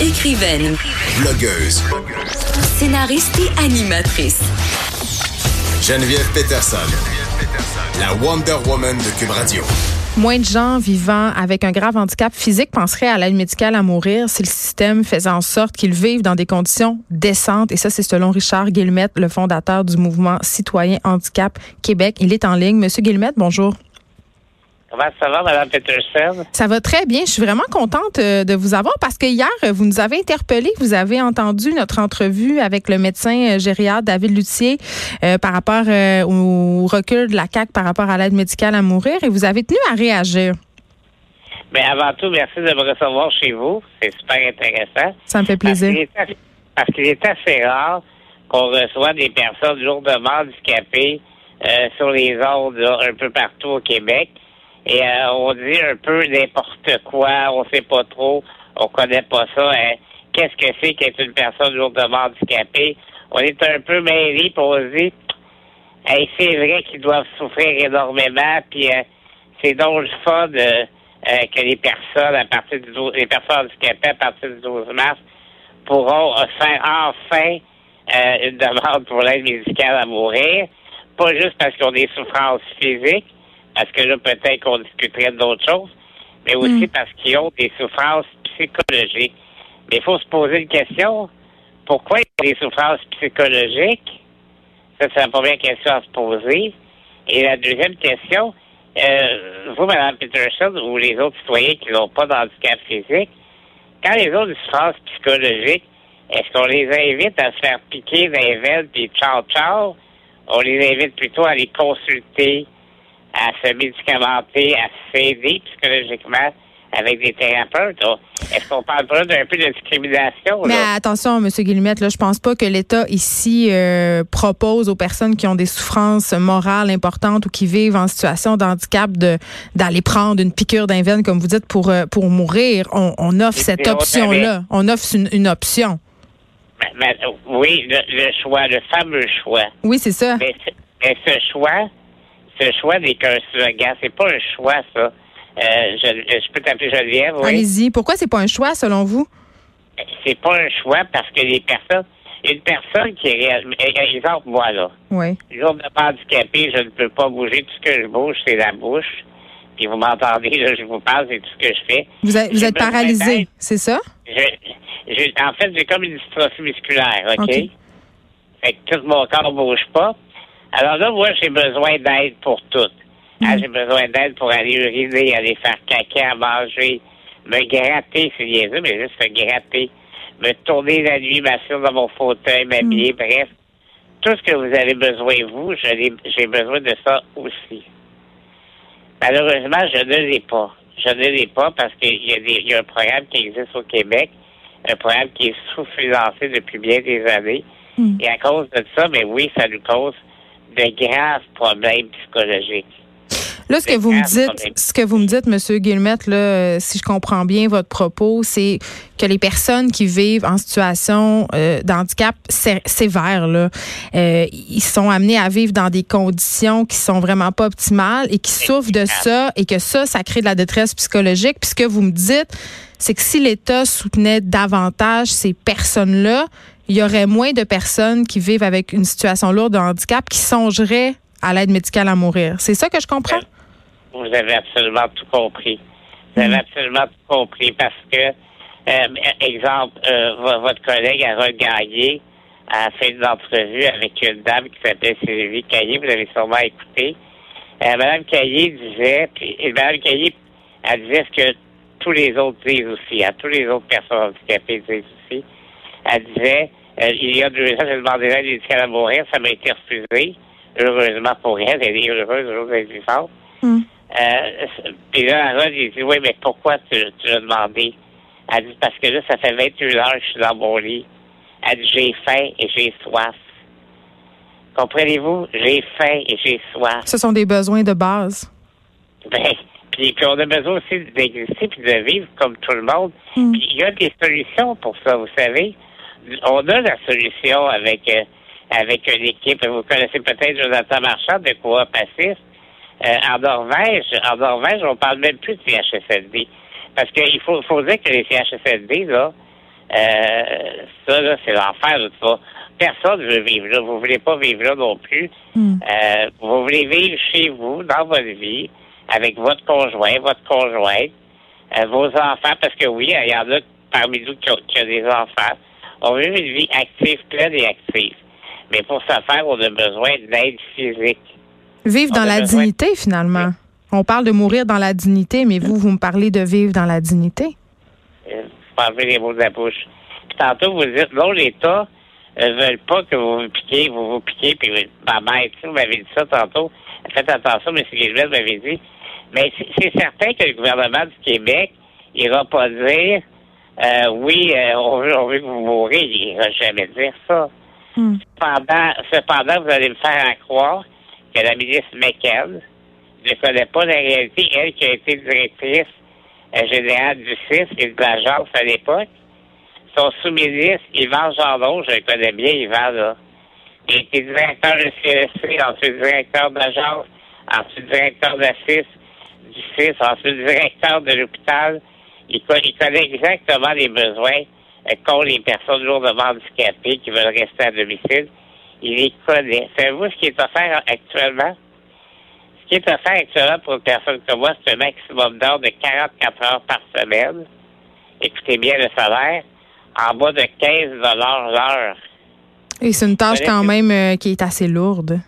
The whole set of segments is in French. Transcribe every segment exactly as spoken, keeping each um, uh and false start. Écrivaine, blogueuse, scénariste et animatrice. Geneviève Peterson, la Wonder Woman de Cube Radio. Moins de gens vivant avec un grave handicap physique penseraient à l'aide médicale à mourir si le système faisait en sorte qu'ils vivent dans des conditions décentes. Et ça, c'est selon Richard Guilmette, le fondateur du mouvement Citoyens Handicap Québec. Il est en ligne. Monsieur Guilmette, bonjour. Comment ça va, Mme Peterson? Ça va très bien. Je suis vraiment contente de vous avoir parce que hier, vous nous avez interpellés. Vous avez entendu notre entrevue avec le médecin gériatre David Lutier euh, par rapport euh, au recul de la C A Q par rapport à l'aide médicale à mourir et vous avez tenu à réagir. Bien, avant tout, merci de me recevoir chez vous. C'est super intéressant. Ça me fait plaisir. Parce qu'il est assez, parce qu'il est assez rare qu'on reçoive des personnes lourdement handicapées euh, sur les ondes là, un peu partout au Québec. Et euh, on dit un peu n'importe quoi, on sait pas trop, on connaît pas ça. Hein. Qu'est-ce que c'est qu'être une personne lourdement handicapée? On est un peu mêlés, puis on se dit, hey, c'est vrai qu'ils doivent souffrir énormément, puis euh, c'est donc le fun de, euh, que les personnes, à partir du douze, les personnes handicapées à partir du douze mars pourront faire enfin euh, une demande pour l'aide médicale à mourir, pas juste parce qu'on a des souffrances physiques, parce que là, peut-être qu'on discuterait d'autres choses, mais aussi mmh. parce qu'ils ont des souffrances psychologiques. Mais il faut se poser une question. Pourquoi ils ont des souffrances psychologiques? Ça, c'est la première question à se poser. Et la deuxième question, euh, vous, Mme Peterson, ou les autres citoyens qui n'ont pas d'handicap physique, quand les autres souffrances psychologiques, est-ce qu'on les invite à se faire piquer dans les veines puis tchao-tchao? On les invite plutôt à les consulter, à se médicamenter, à s'aider psychologiquement avec des thérapeutes. Est-ce qu'on parle pas d'un peu de discrimination? Mais là? Attention, M. Guilmette, là, je pense pas que l'État ici euh, propose aux personnes qui ont des souffrances morales importantes ou qui vivent en situation d'handicap de, d'aller prendre une piqûre d'un veine, comme vous dites, pour, pour mourir. On, on offre Et cette option-là. On offre une, une option. Mais, mais, oui, le, le choix, le fameux choix. Oui, c'est ça. Mais, mais ce choix... Ce choix n'est qu'un slogan. C'est pas un choix, ça. Euh, je, je peux t'appeler Geneviève, oui. Allez-y. Pourquoi c'est pas un choix, selon vous? C'est pas un choix parce que les personnes... Une personne qui est... Exemple, moi, là. Oui. Jour de pas handicapé, je ne peux pas bouger. Tout ce que je bouge, c'est la bouche. Puis vous m'entendez, là, je vous parle, c'est tout ce que je fais. Vous, a, vous êtes paralysé, être... c'est ça? Je, je, en fait, j'ai comme une dystrophie musculaire, OK? okay. Fait que tout mon corps ne bouge pas. Alors là, moi, j'ai besoin d'aide pour tout. Ah, j'ai besoin d'aide pour aller uriner, aller faire caca, manger, me gratter, c'est bien sûr, mais juste me gratter, me tourner la nuit, m'asseoir dans mon fauteuil, m'habiller, mm. bref. Tout ce que vous avez besoin, vous, je l'ai, j'ai besoin de ça aussi. Malheureusement, je ne l'ai pas. Je ne l'ai pas parce qu'il y a, des, il y a un programme qui existe au Québec, un programme qui est sous-financé depuis bien des années. Mm. Et à cause de ça, mais oui, ça nous cause de graves problèmes psychologiques. Là, ce que, vous me dites, ce que vous me dites, M. Guilmette, là, si je comprends bien votre propos, c'est que les personnes qui vivent en situation euh, d'handicap sé- sévère, là, euh, ils sont amenés à vivre dans des conditions qui sont vraiment pas optimales et qui c'est souffrent de ça et que ça, ça crée de la détresse psychologique. Puis ce que vous me dites, c'est que si l'État soutenait davantage ces personnes-là, il y aurait moins de personnes qui vivent avec une situation lourde de handicap qui songeraient à l'aide médicale à mourir. C'est ça que je comprends? Vous avez absolument tout compris. Vous avez absolument tout compris parce que, euh, exemple, euh, votre collègue a regagné, a fait une entrevue avec une dame qui s'appelle Sylvie Cahier, vous l'avez sûrement écouté. Euh, Madame Cahier disait, puis, et Madame Cahier, elle disait ce que tous les autres disent aussi, à hein, tous les autres personnes handicapées disent aussi. Elle disait, euh, il y a deux ans, j'ai demandé l'aide médicale à mourir, ça m'a été refusé. Heureusement pour elle, elle est heureuse, heureuse d'être vivante. Mm. Euh, puis là, elle a dit, oui, mais pourquoi tu, tu l'as demandé? Elle dit, parce que là, ça fait vingt et une heures que je suis dans mon lit. Elle dit, j'ai faim et j'ai soif. Comprenez-vous? J'ai faim et j'ai soif. Ce sont des besoins de base. Ben, puis, puis on a besoin aussi d'exister puis de vivre comme tout le monde. Mm. Puis il y a des solutions pour ça, vous savez. On a la solution avec euh, avec une équipe. Vous connaissez peut-être Jonathan Marchand de Coop Passif. Euh, en Norvège, en Norvège, on parle même plus de C H S L D. Parce qu'il faut, faut dire que les C H S L D, là, euh, ça, là, c'est l'enfer, là, tu vois. Personne ne veut vivre là. Vous ne voulez pas vivre là non plus. Mm. Euh, vous voulez vivre chez vous, dans votre vie, avec votre conjoint, votre conjointe, euh, vos enfants, parce que oui, il y en a parmi nous qui ont, qui ont des enfants. On veut une vie active, pleine et active. Mais pour ça faire, on a besoin d'aide physique. Vivre on dans la dignité, de... finalement. On parle de mourir dans la dignité, mais vous, vous me parlez de vivre dans la dignité. Euh, vous parlez les mots de la bouche. Puis tantôt, vous dites, non, l'État ne veut pas que vous vous piquiez, vous vous piquiez, puis ma mère, tu sais, vous m'avez dit ça tantôt. Faites attention, M. Guilmette m'avait dit. Mais c'est, c'est certain que le gouvernement du Québec n'ira pas dire, euh, oui, euh, on, veut, on veut que vous mouriez. Il n'ira jamais dire ça. Mm. Cependant, cependant, vous allez me faire à croire que la ministre McCann ne connaît pas la réalité, elle qui a été directrice euh, générale du C I S S S et de l'agence à l'époque. Son sous-ministre, Yvan Gendron, je le connais bien, Yvan, là. Il a été directeur du C L S C, ensuite directeur de l'agence, ensuite directeur de la C I S S S, du C I S S S, ensuite directeur de l'hôpital. Il, co- il connaît exactement les besoins euh, qu'ont les personnes lourdement handicapées qui veulent rester à domicile. Il les connaît. Savez-vous ce qui est offert actuellement? Ce qui est offert actuellement pour une personne comme moi, c'est un maximum d'heures de quarante-quatre heures par semaine. Écoutez bien le salaire. En bas de quinze dollars l'heure. Et c'est une tâche quand même euh, qui est assez lourde.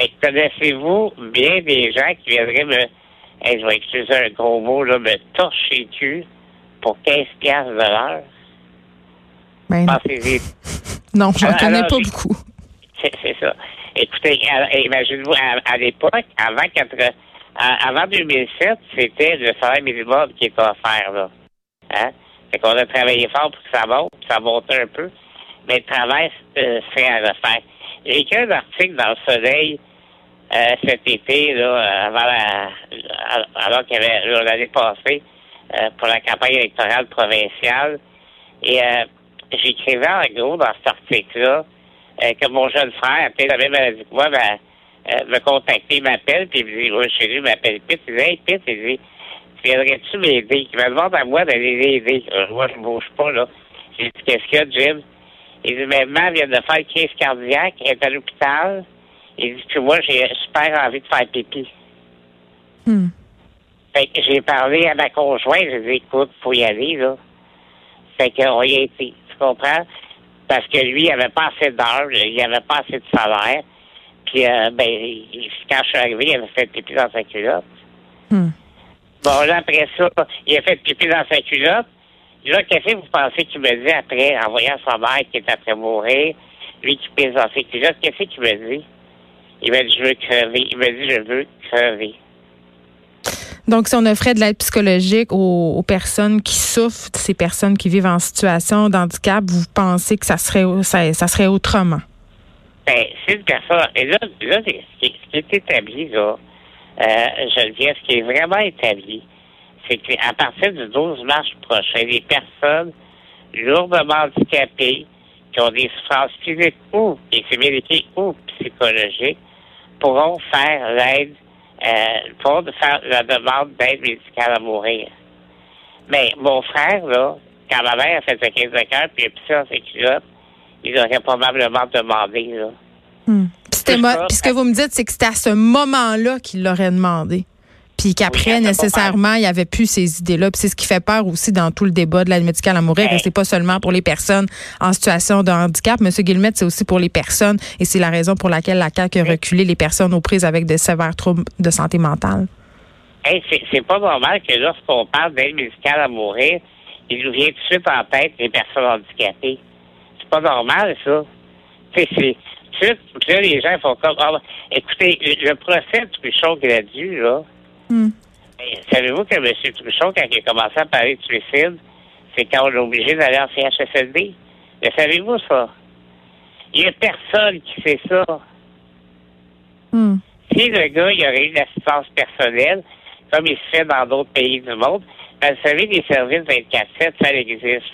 Mais connaissez-vous bien des gens qui viendraient me... Hey, je vais utiliser un gros mot, là, me torcher le cul pour quinze piastres de l'heure? Ben, pensez-y. Non, je n'en connais alors, pas beaucoup. C'est, c'est ça. Écoutez, à, imaginez-vous, à, à l'époque, avant, quatre, à, avant deux mille sept, c'était le salaire minimum qui était offert, là. Hein? Fait qu'on a travaillé fort pour que ça monte, ça montait un peu, mais le travail, euh, c'est à refaire. J'ai écrit un article dans Le Soleil euh, cet été, là, avant la, alors qu'il y avait là, l'année passée, euh, pour la campagne électorale provinciale, et euh, j'écrivais en gros dans cet article-là euh, que mon jeune frère, peut-être la même maladie que moi, m'a, euh, me contacté, il m'appelle, puis il me dit, oui, chérie, il m'appelle Pete, il dit, hey, Pete, il dit, viendrais-tu m'aider? Il me demande à moi d'aller l'aider. Euh, moi, je bouge pas, là. J'ai dit, qu'est-ce qu'il y a, Jim? Il dit, mais maman vient de faire une crise cardiaque, elle est à l'hôpital. Il dit, puis moi, j'ai super envie de faire pipi. Mm. Fait que j'ai parlé à ma conjointe, j'ai dit, écoute, faut y aller, là. Fait qu'on y a été, tu comprends? Parce que lui, il avait pas assez d'heures, il avait pas assez de salaire. Puis, euh, ben, quand je suis arrivé, il avait fait pipi dans sa culotte. Mm. Bon, là, après ça, il a fait pipi dans sa culotte. Là, qu'est-ce que vous pensez qu'il me dit après, en voyant sa mère qui est après mourir, lui qui pisse dans ses culottes, qu'est-ce qu'il me dit? Il m'a dit, je veux crever. Il m'a dit, je veux crever. Donc, si on offrait de l'aide psychologique aux, aux personnes qui souffrent, ces personnes qui vivent en situation d'handicap, vous pensez que ça serait ça, ça serait autrement? Bien, c'est une personne. Et là, là ce qui est établi, là, Euh, Geneviève, ce qui est vraiment établi, c'est qu'à partir du douze mars prochain, les personnes lourdement handicapées qui ont des souffrances physiques ou, et c'est bien écrit, ou psychologiques, pourront faire l'aide, euh, pourront faire la demande d'aide médicale à mourir. Mais mon frère, là, quand ma mère a fait sa crise de cœur, puis il a pissé dans ses culottes, il aurait probablement demandé, là. Mm. Puis ce que vous me dites, c'est que c'était à ce moment-là qu'il l'aurait demandé. Puis qu'après, oui, nécessairement, il n'y avait plus ces idées-là. Puis c'est ce qui fait peur aussi dans tout le débat de l'aide médicale à mourir. Ben, et c'est pas seulement pour les personnes en situation de handicap. M. Guilmette, c'est aussi pour les personnes. Et c'est la raison pour laquelle la C A Q a reculé les personnes aux prises avec de sévères troubles de santé mentale. Hey, c'est, c'est pas normal que lorsqu'on parle d'aide médicale à mourir, il nous vient tout de suite en tête les personnes handicapées. C'est pas normal, ça. C'est... c'est Puis là, les gens font comme... Ah, écoutez, le procès de Truchon qu'il a dû, là... Mm. Savez-vous que M. Truchon, quand il a commencé à parler de suicide, c'est quand on est obligé d'aller en C H S L D. Le savez-vous, ça? Il n'y a personne qui sait ça. Mm. Si le gars, il aurait eu l'assistance personnelle, comme il se fait dans d'autres pays du monde, ben, vous savez, les services vingt-quatre sept, ça existe.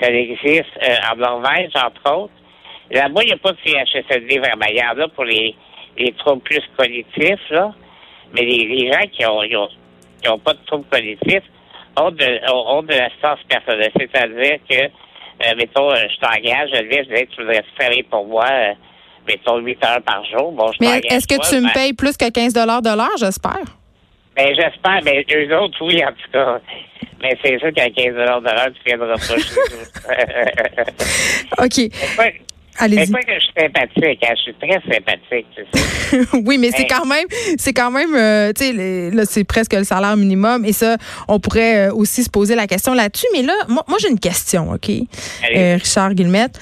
Ça existe euh, en Norvège, entre autres. Là-bas, il n'y a pas de C H S L D vraiment. Il y en a pour les, les troubles plus cognitifs, là. Mais les, les gens qui n'ont ont, qui ont pas de troubles cognitifs ont de, ont, ont de l'assistance personnelle. C'est-à-dire que, euh, mettons, je t'engage, je vais, je vais, tu voudrais travailler pour moi, euh, mettons, huit heures par jour. Bon, je mais est-ce que pas, tu ben, me payes plus que quinze dollars de l'heure, j'espère? Ben, j'espère. Ben, eux autres, oui, en tout cas. Mais c'est sûr qu'à quinze dollars de l'heure, tu viendras pas chez nous. OK. Enfin, c'est pas que je suis sympathique, hein? Je suis très sympathique, tu sais. Oui, mais ouais. c'est quand même, c'est quand même, euh, tu sais, là, c'est presque le salaire minimum. Et ça, on pourrait euh, aussi se poser la question là-dessus. Mais là, moi, moi j'ai une question, OK? Euh, Richard Guilmette,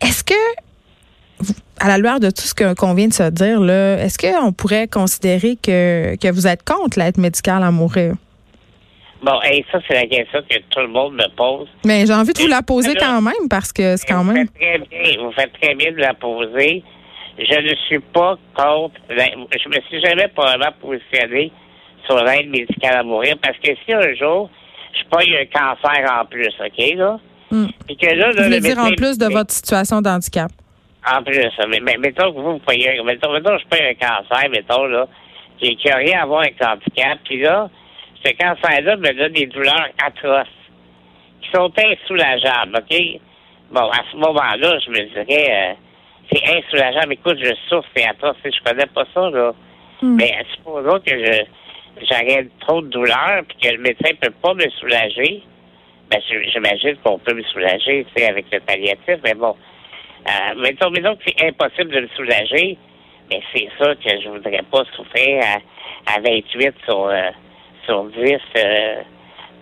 est-ce que, à la lueur de tout ce que, qu'on vient de se dire, là, est-ce qu'on pourrait considérer que, que vous êtes contre l'aide médicale à mourir? Bon, hey, ça, c'est la question que tout le monde me pose. Mais j'ai envie de vous la poser quand même, parce que c'est quand même... Vous faites très bien, vous faites très bien de la poser. Je ne suis pas contre... Je me suis jamais probablement positionnée sur l'aide médicale à mourir, parce que si un jour, je pogne un cancer en plus, OK, là? Mm. Et que là, là vous voulez dire en plus de votre situation d'handicap? En plus, mais, mais mettons que vous, vous pognez... Mettons, mettons que je pogne un cancer, mettons, là, qui n'a rien à voir avec l'handicap, puis là... Ce cancer-là me donne des douleurs atroces qui sont insoulageables, OK? Bon, à ce moment-là, je me dirais, euh, c'est insoulageable. Écoute, je souffre, c'est atroce. Je connais pas ça, là. Mm. Mais supposons que je j'aurais trop de douleurs puis que le médecin peut pas me soulager. Ben, j'imagine qu'on peut me soulager, tu sais, avec le palliatif, mais bon. Euh, mais disons que c'est impossible de me soulager, mais c'est sûr que je voudrais pas souffrir à, à vingt-huit sur... Euh, sur dix euh,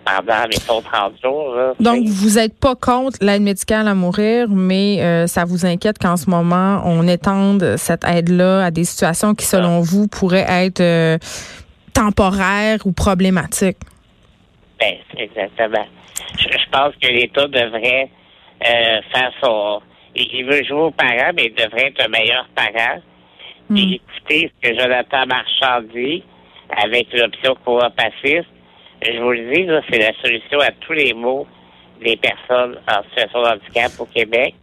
pendant les trente jours. Là. Donc, vous n'êtes pas contre l'aide médicale à mourir, mais euh, ça vous inquiète qu'en ce moment, on étende cette aide-là à des situations qui, selon ah. vous, pourraient être euh, temporaires ou problématiques? Bien, exactement. Je, je pense que l'État devrait euh, faire son... Il veut jouer aux parents, mais il devrait être un meilleur parent. Mm. Et écoutez ce que Jonathan Marchand dit, avec l'option coopérative, je vous le dis, là, c'est la solution à tous les maux des personnes en situation de handicap au Québec.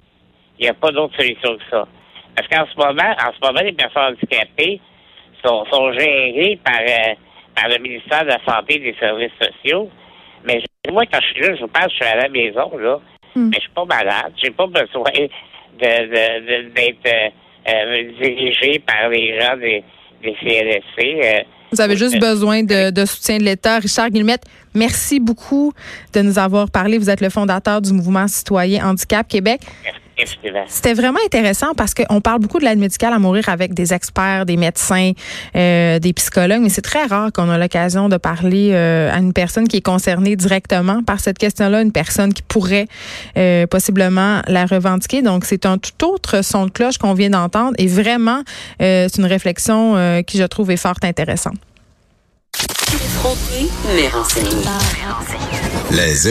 Il n'y a pas d'autre solution que ça. Parce qu'en ce moment, en ce moment, les personnes handicapées sont, sont gérées par, euh, par le ministère de la Santé et des Services sociaux. Mais je, moi, quand je suis là, je vous parle, je suis à la maison, là. Mm. Mais je suis pas malade. J'ai pas besoin de, de, de d'être euh, euh, dirigé par les gens des, des C L S C. Euh, Vous avez juste besoin de, de soutien de l'État. Richard Guilmette, merci beaucoup de nous avoir parlé. Vous êtes le fondateur du mouvement Citoyens Handicap Québec. C'était vraiment intéressant parce qu'on parle beaucoup de l'aide médicale à mourir avec des experts, des médecins, euh, des psychologues, mais c'est très rare qu'on a l'occasion de parler euh, à une personne qui est concernée directement par cette question-là, une personne qui pourrait euh, possiblement la revendiquer. Donc, c'est un tout autre son de cloche qu'on vient d'entendre et vraiment, euh, c'est une réflexion euh, qui, je trouve, est fort intéressante. Les